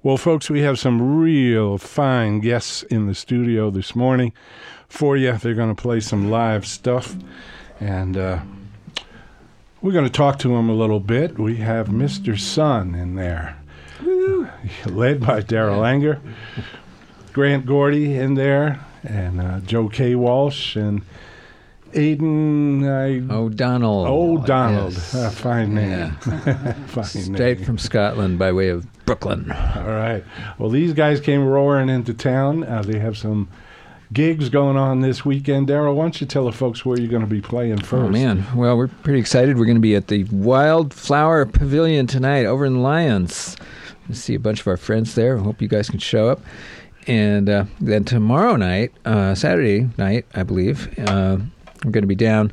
Well, folks, we have some real fine guests in the studio this morning for you. They're going to play some live stuff, and we're going to talk to them a little bit. We have Mr. Sun in there, woo, led by Darol Anger, Grant Gordy in there, and Joe K. Walsh, and Aiden O'Donnell. O'Donnell. Yes. Fine name. Yeah. Fine Straight name. From Scotland by way of Brooklyn. All right. Well, these guys came roaring into town. They have some gigs going on this weekend. Darol, why don't you tell the folks where you're going to be playing first? Oh, man. Well, we're pretty excited. We're going to be at the Wildflower Pavilion tonight over in Lyons. We'll see a bunch of our friends there. I hope you guys can show up. And then tomorrow night, Saturday night, I believe, I'm going to be down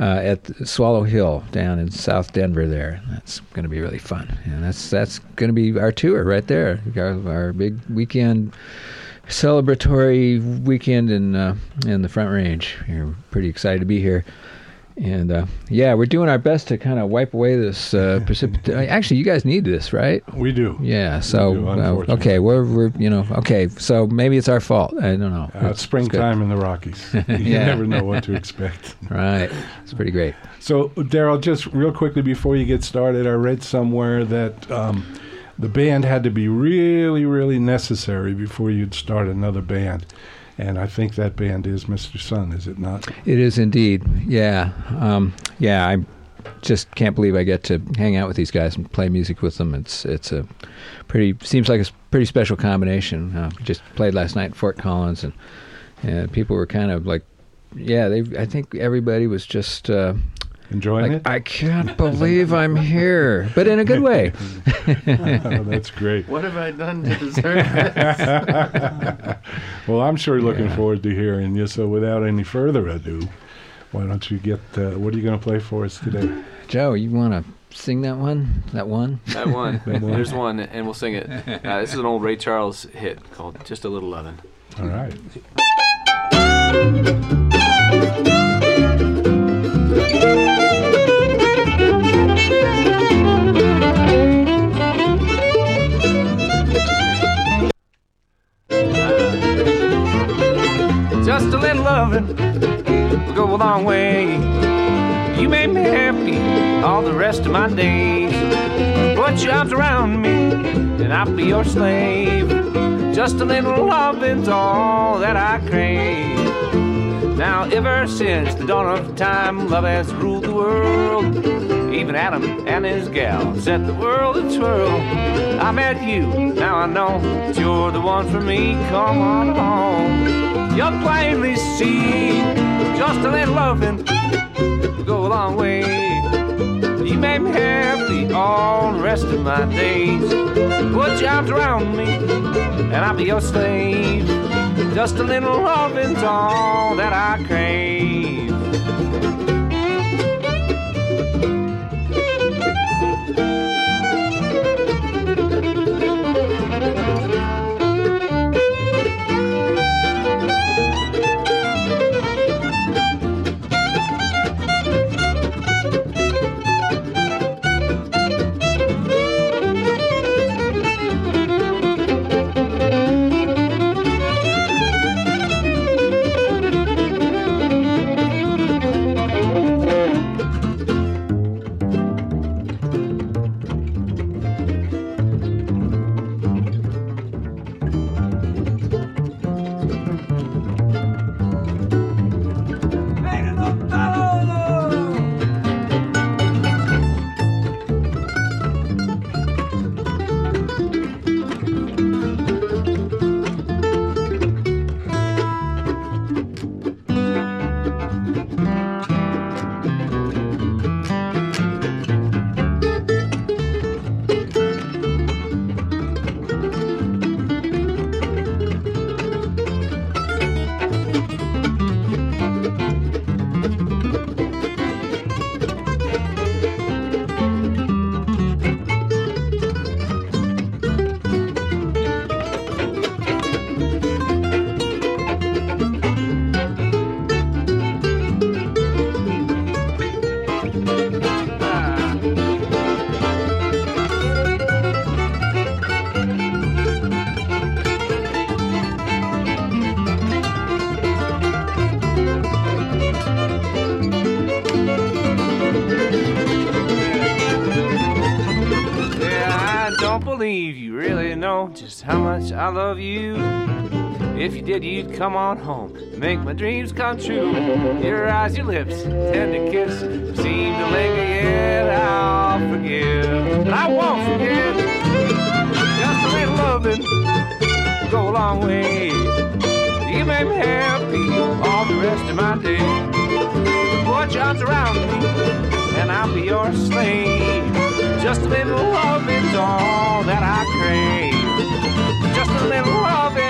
at Swallow Hill down in South Denver there. That's going to be really fun. And that's going to be our tour right there. We've got our big weekend, celebratory weekend in the Front Range. We're pretty excited to be here. And, yeah, we're doing our best to kind of wipe away this precipitation. Actually, you guys need this, right? We do. Yeah, so, we do, unfortunately. Okay, we're, you know, okay, so maybe it's our fault. I don't know. It's springtime in the Rockies. You never know what to expect. Right. It's pretty great. So, Darol, just real quickly before you get started, I read somewhere that the band had to be really, really necessary before you'd start another band. And I think that band is Mr. Sun, is it not? It is indeed, yeah. Yeah, I just can't believe I get to hang out with these guys and play music with them. It's a pretty, seems like a pretty special combination. Just played last night in Fort Collins, and people were kind of like, yeah, I think everybody was just... enjoying it? I can't believe I'm here, but in a good way. Oh, that's great. What have I done to deserve this? Well, I'm sure looking forward to hearing you. So without any further ado, why don't you get, what are you going to play for us today? Joe, you want to sing that one? That one? That one. There's one, and we'll sing it. This is an old Ray Charles hit called Just a Little Lovin'. All right. Just a little loving will go a long way. You made me happy all the rest of my days. Put your arms around me and I'll be your slave. Just a little loving's all that I crave. Now ever since the dawn of time, love has ruled the world. Even Adam and his gal set the world a twirl. I met you, now I know that you're the one for me. Come on home. You'll plainly see just a little loving will go a long way. You made me happy all the rest of my days. Put your arms around me and I'll be your slave. Just a little loving's all that I crave. believe you really know just how much I love you. If you did, you'd come on home and make my dreams come true. Your eyes, your lips, tender kiss seem to linger, yet I'll forgive. And I won't forget. Just a little loving go a long way. You make me happy all the rest of my day. Put your arms around me and I'll be your slave. Just a little loving's all that I crave. Just a little loving,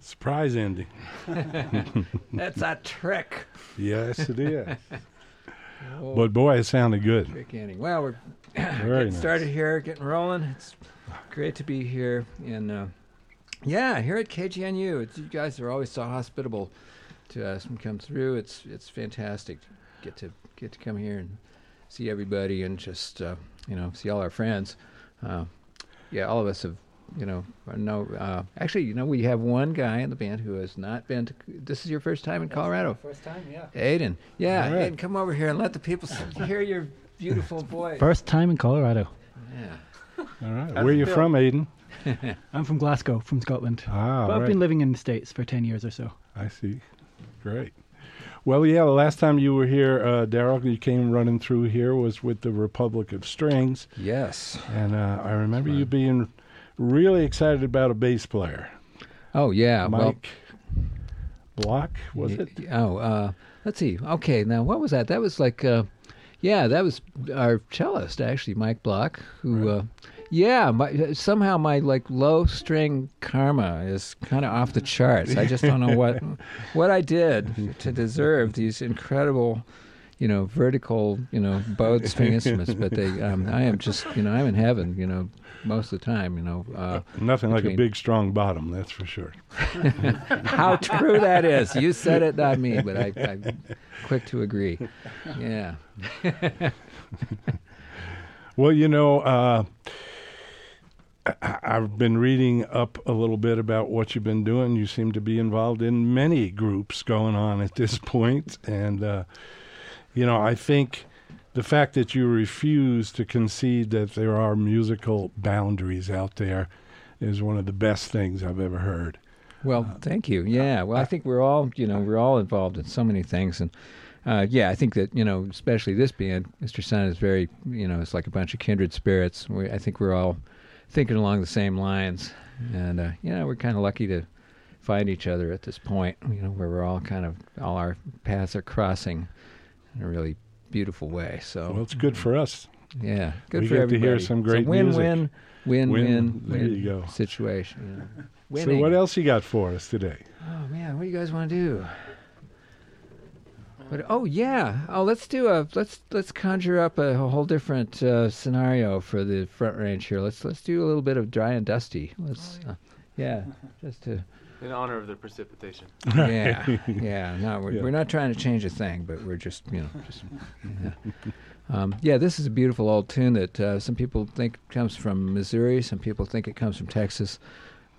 Surprise ending. That's a trick. Yes, it is. Oh, but boy, it sounded good. Trick ending. Well, we're getting started here, getting rolling. It's great to be here, and yeah, here at KGNU, you guys are always so hospitable to us and come through. It's fantastic. Get to come here and see everybody, and just see all our friends. Yeah, all of us have. Actually, we have one guy in the band who has not been to... This is your first time in Colorado. First time, yeah. Aiden. Yeah, right. Aiden, come over here and let the people hear your beautiful voice. First time in Colorado. Yeah. All right. Where are you from, Aiden? I'm from Glasgow, from Scotland. Ah, but I've been living in the States for 10 years or so. I see. Great. Well, yeah, the last time you were here, Darol, you came running through here, was with the Republic of Strings. Yes. And I remember you being... really excited about a bass player. Oh, yeah. Mike Block, was it? Oh, let's see. Okay, now what was that? That was like, that was our cellist, actually, Mike Block, who, right. Somehow my low string karma is kind of off the charts. I just don't know what I did to deserve these incredible... vertical, bowed string instruments, but they, I am just, I'm in heaven, most of the time, Nothing like a big, strong bottom, that's for sure. How true that is. You said it, not me, but I'm quick to agree. Yeah. Well, I've been reading up a little bit about what you've been doing. You seem to be involved in many groups going on at this point, and, I think the fact that you refuse to concede that there are musical boundaries out there is one of the best things I've ever heard. Well, thank you. Yeah. Well, I think we're all, we're all involved in so many things. And, I think that, especially this band, Mr. Sun is very, it's like a bunch of kindred spirits. I think we're all thinking along the same lines. And, we're kind of lucky to find each other at this point, where we're all kind of, all our paths are crossing in a really beautiful way. So well, it's good for us. Yeah, good for everybody. We get to hear some great music. Win-win. There you go. Situation. Yeah. So what else you got for us today? Oh man, what do you guys want to do? Let's conjure up a whole different scenario for the Front Range here. Let's do a little bit of Dry and Dusty. In honor of the precipitation. Yeah. No, we're not trying to change a thing, but we're just, this is a beautiful old tune that some people think comes from Missouri. Some people think it comes from Texas.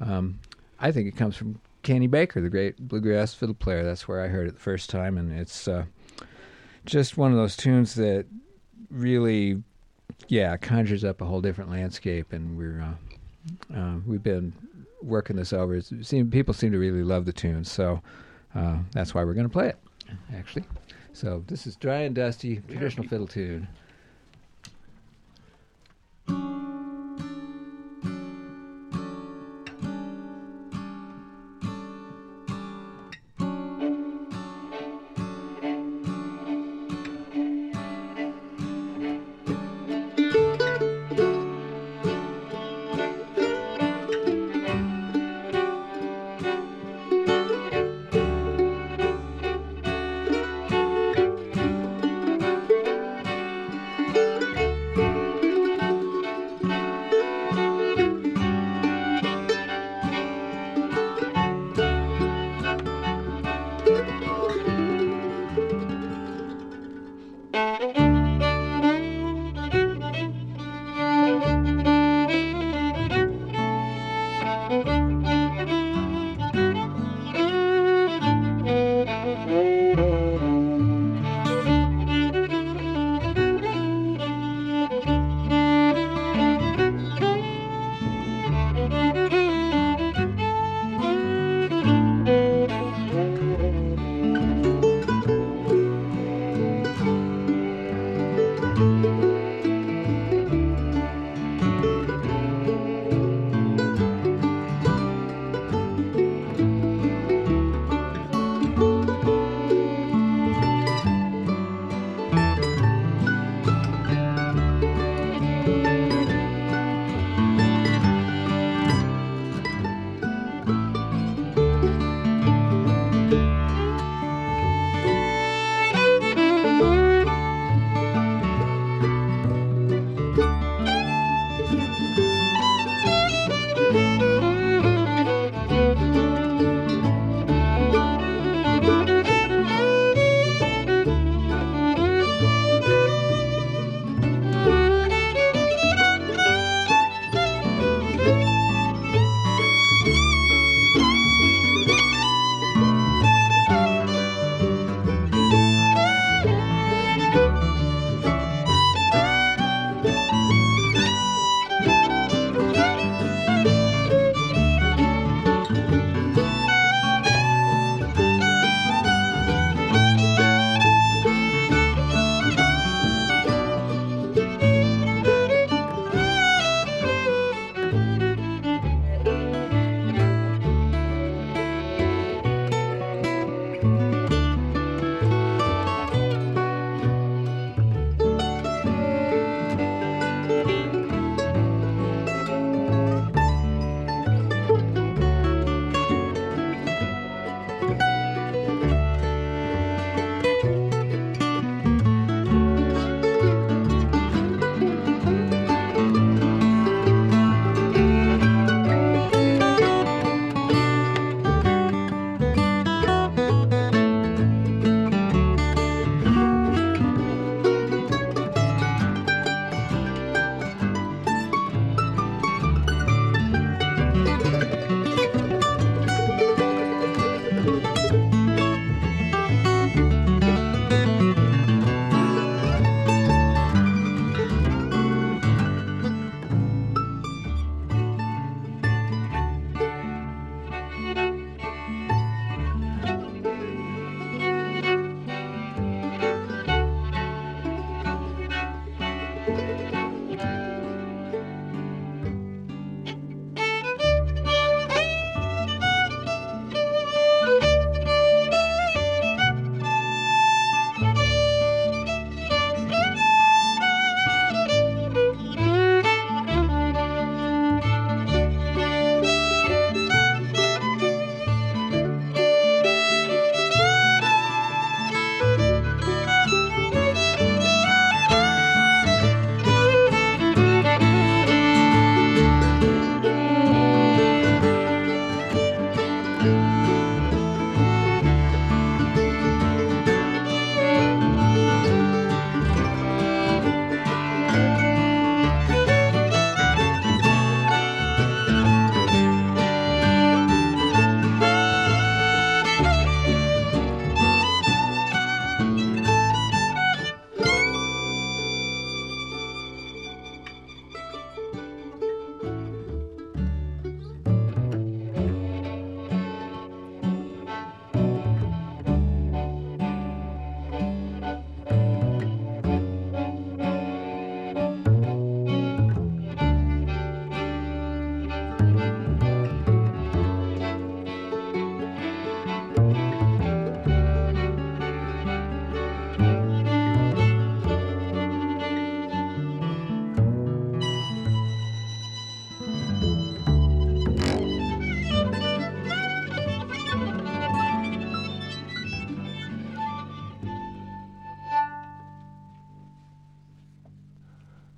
I think it comes from Kenny Baker, the great bluegrass fiddle player. That's where I heard it the first time, and it's just one of those tunes that really, conjures up a whole different landscape, and we're we've been working this over. People seem to really love the tune, so that's why we're going to play it, actually. So this is Dry and Dusty, traditional fiddle tune.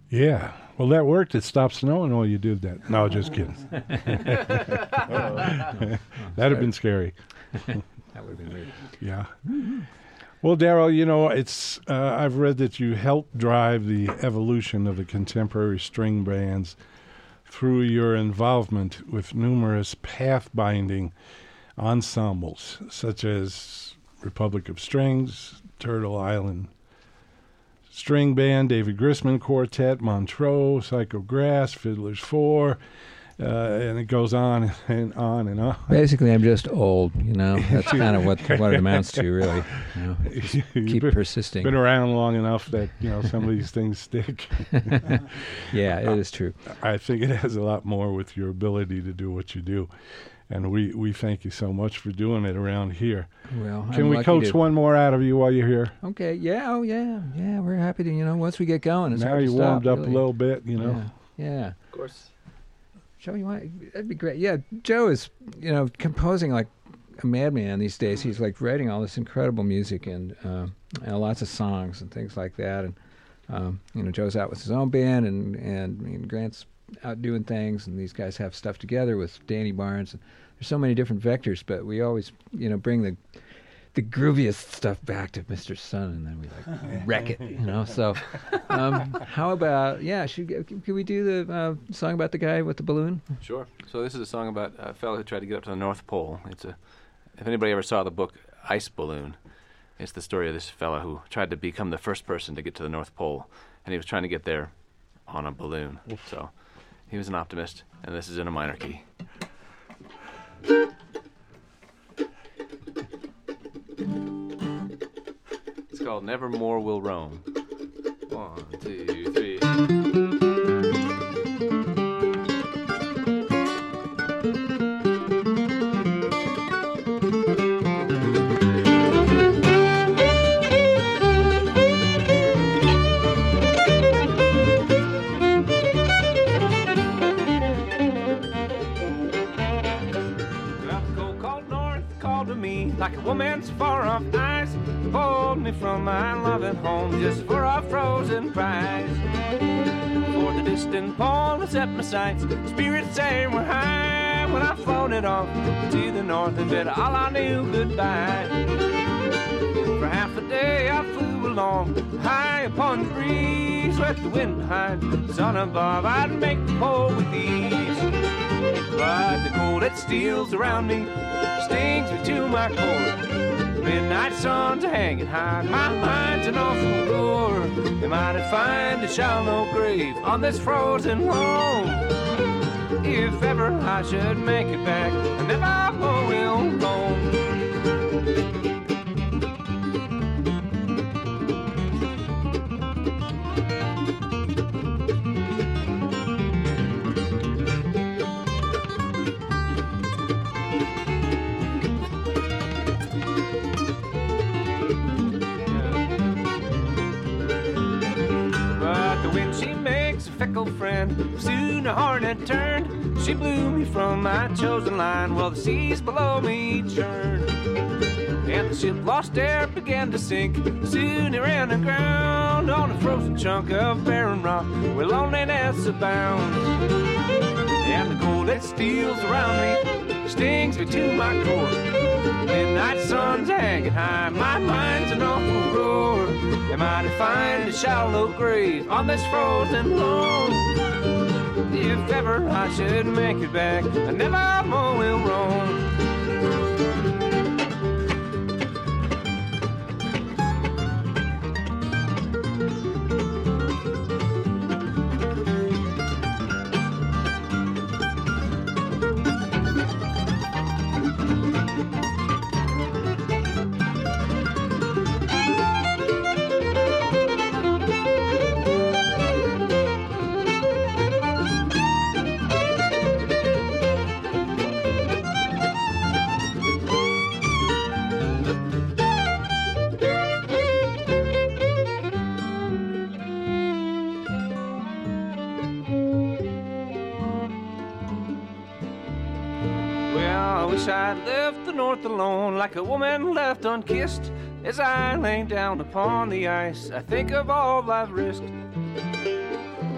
Yeah. Well, that worked. It stopped snowing while you did that. No, just kidding. That would have been scary. That would have been weird. Yeah. Well, Darol, you know, it's I've read that you helped drive the evolution of the contemporary string bands through your involvement with numerous pathbinding ensembles, such as Republic of Strings, Turtle Island String Band, David Grisman Quartet, Montreux, Psychograss, Fiddler's Four, and it goes on and on and on. Basically, I'm just old, you know. That's kind of what it amounts to, really. You know, keep persisting. Been around long enough that, you know, some of these things stick. Yeah, it is true. I think it has a lot more with your ability to do what you do. And we thank you so much for doing it around here. Well, can we coach one more out of you while you're here? Okay. Yeah. Oh, yeah. Yeah. We're happy to. You know, once we get going, it's now you warmed up a little bit. You know. Yeah. Yeah. Of course. Joe, you want? That'd be great. Yeah. Joe is, you know, composing like a madman these days. He's like writing all this incredible music and lots of songs and things like that. And you know, Joe's out with his own band, and Grant's out doing things, and these guys have stuff together with Danny Barnes. And there's so many different vectors, but we always, you know, bring the grooviest stuff back to Mr. Sun, and then we like wreck it, you know. So, how about Can we do the song about the guy with the balloon? Sure. So this is a song about a fellow who tried to get up to the North Pole. It's if anybody ever saw the book Ice Balloon, it's the story of this fellow who tried to become the first person to get to the North Pole, and he was trying to get there on a balloon. So. He was an optimist, and this is in a minor key. It's called Nevermore Will Roam. 1, 2, 3. Like a woman's far-off eyes pulled me from my loving home just for a frozen prize. For the distant pole I set my sights. Spirits say we're high when I floated off to the north and bid all I knew goodbye. For half a day I flew along high upon the breeze, with the wind behind, sun above. I'd make the pole with ease, but the cold that steals around me stings me to my core. Midnight suns are hanging high, my mind's an awful roar. Am I to find a shallow grave on this frozen home? If ever I should make it back, I never will roam. Friend. Soon her heart had turned. She blew me from my chosen line while the seas below me churned. And the ship lost air began to sink. Soon it ran aground on a frozen chunk of barren rock where loneliness abounds. And the cold that steals around me stings me to my core. Midnight sun's hanging high, my mind's an awful roar. Am I to find a shallow grave on this frozen lawn? If ever I should make it back, I never more will roam. Alone, like a woman left unkissed, as I lay down upon the ice, I think of all I've risked.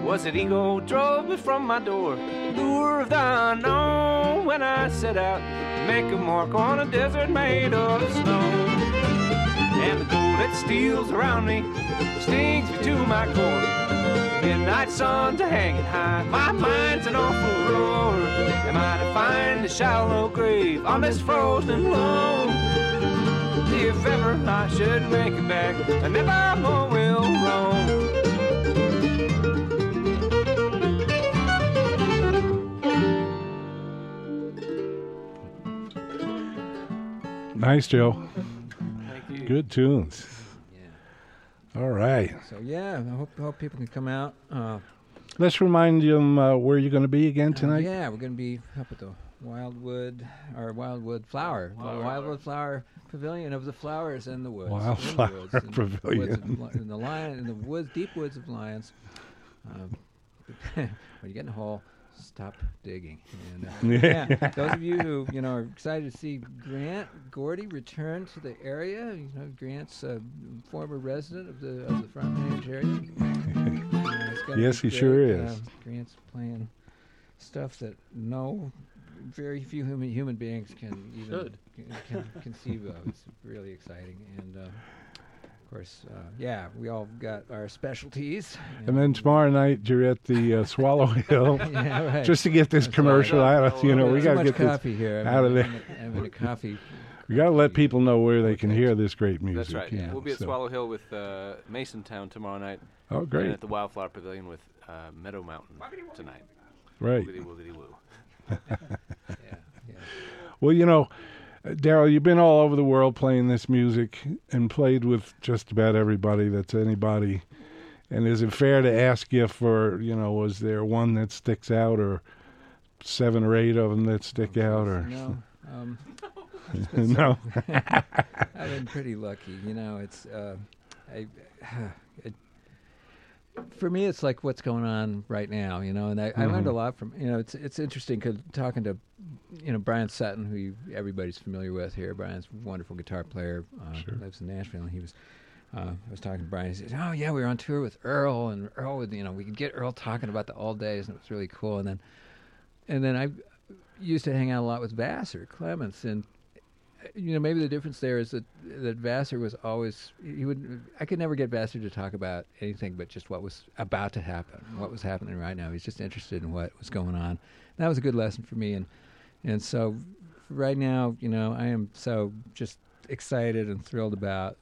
Was it ego drove me from my door, lure of the unknown, when I set out to make a mark on a desert made of snow? And the that steals around me, stings me to my core. Midnight suns are hanging high, my mind's an awful roar. Am I to find a shallow grave on this frozen loam? If ever I should make it back, I never more will roam. Nice, Joe. Thank you. Good tunes. Yeah. All right. So, yeah, I hope people can come out. Let's remind them where you're going to be again tonight. Yeah, we're going to be up at the Wildwood Flower Pavilion of the Flowers and the Woods. Wildflower Pavilion. Deep woods of Lyons. When you get in a hole, stop digging. And, yeah, those of you who are excited to see Grant Gordy return to the area, Grant's a former resident of the Front Range area. Yes, he sure is. Grant's playing stuff that very few human beings can even conceive of. It's really exciting, and of course, we all got our specialties. And then tomorrow night, you're at the Swallow Hill. Yeah, right. Just to get this commercial out of, we got to get this here. Out of there. I'm in a coffee. We got to let people know where they can hear this great music. That's right. Yeah. We'll be at Swallow Hill with Masontown tomorrow night. Oh, great. And at the Wildflower Pavilion with Meadow Mountain tonight. Right. Well, Darol, you've been all over the world playing this music and played with just about everybody that's anybody. And is it fair to ask you for, was there one that sticks out or 7 or 8 of them that stick out? Or no. No. I've been pretty lucky. It's... for me, it's like what's going on right now, and I learned a lot from, it's interesting because talking to, Brian Sutton, who everybody's familiar with here. Brian's a wonderful guitar player, lives in Nashville, and he was, I was talking to Brian, he says, oh yeah, we were on tour with Earl, and Earl would, we could get Earl talking about the old days, and it was really cool, and then I used to hang out a lot with Vassar Clements, and maybe the difference there is that Vassar was always, I could never get Vassar to talk about anything but just what was about to happen, what was happening right now. He's just interested in what was going on. And that was a good lesson for me. And so right now, I am so just excited and thrilled about,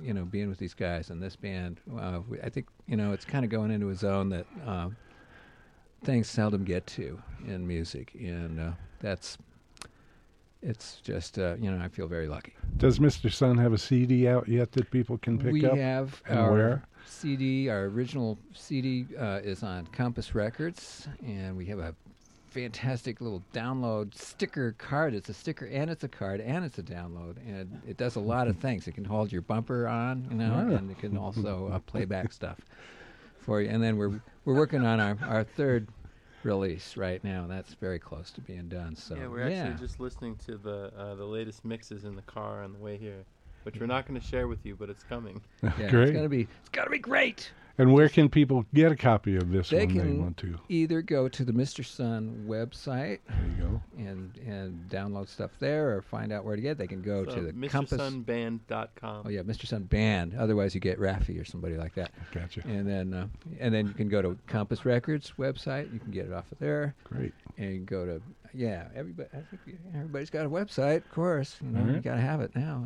being with these guys and this band. I think, it's kind of going into a zone that things seldom get to in music. And that's... It's just, I feel very lucky. Does Mr. Sun have a CD out yet that people can pick up? We have our original CD is on Compass Records, and we have a fantastic little download sticker card. It's a sticker and it's a card and it's a download, and it does a lot of things. It can hold your bumper on, and it can also play back stuff for you. And then we're working on our third release right now. That's very close to being done. So yeah, we're actually just listening to the latest mixes in the car on the way here, which we're not going to share with you, but it's coming. Great. It's going to be great. And where can people get a copy of this when they want to? They can either go to the Mr. Sun website and download stuff there or find out where to get it. They can go to the MrSunBand.com. Oh, yeah, Mr. Sun Band. Otherwise, you get Raffi or somebody like that. Gotcha. And then you can go to Compass Records website. You can get it off of there. Great. And go to, everybody. I think everybody's got a website, of course. You got to have it now.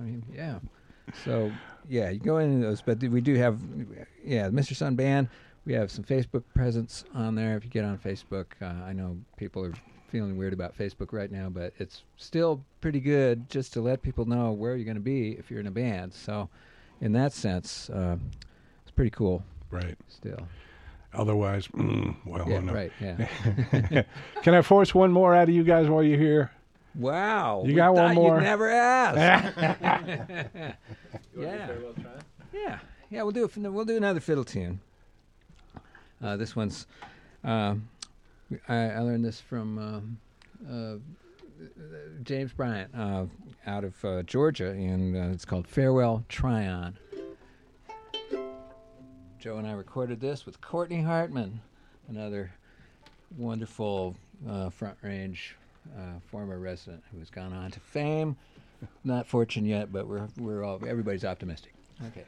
So, you go into those, but we do have, the Mr. Sun Band. We have some Facebook presence on there. If you get on Facebook, I know people are feeling weird about Facebook right now, but it's still pretty good just to let people know where you're going to be if you're in a band. So, in that sense, it's pretty cool. Right. Still. Otherwise, no. Right, yeah. Can I force one more out of you guys while you're here? Wow. You got one more? You never asked. You want to do Farewell Tryon? Yeah. Yeah, we'll do another fiddle tune. This one's... I learned this from James Bryant out of Georgia, and it's called Farewell Tryon. Joe and I recorded this with Courtney Hartman, another wonderful Front Range former resident who has gone on to fame. Not fortune yet, but everybody's optimistic. Okay.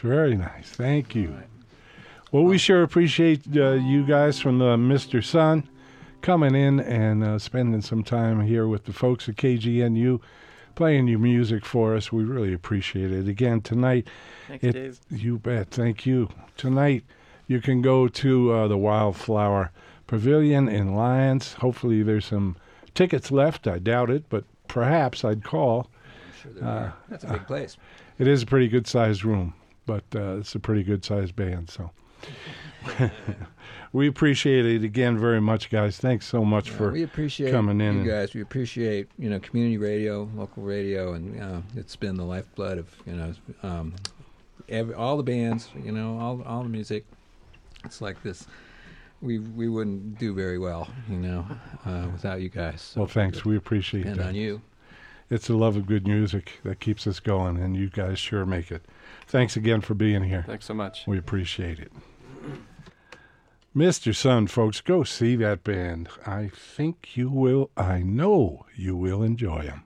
Very nice. Thank you. Well, we sure appreciate you guys from the Mr. Sun coming in and spending some time here with the folks at KGNU, playing your music for us. We really appreciate it. Again, tonight. Thanks, Dave. You bet. Thank you. Tonight, you can go to the Wildflower Pavilion in Lyons. Hopefully, there's some tickets left. I doubt it, but perhaps I'd call. I'm sure there are. That's a big place. It is a pretty good-sized room, but it's a pretty good-sized band, so... We appreciate it again very much, guys. Thanks so much for coming in. You guys, we appreciate community radio, local radio, and it's been the lifeblood of all the bands, all the music. It's like this. We wouldn't do very well, without you guys. So well, thanks. We appreciate that. And on you. It's the love of good music that keeps us going, and you guys sure make it. Thanks again for being here. Thanks so much. We appreciate it. Mr. Sun, folks, go see that band. I know you will enjoy them.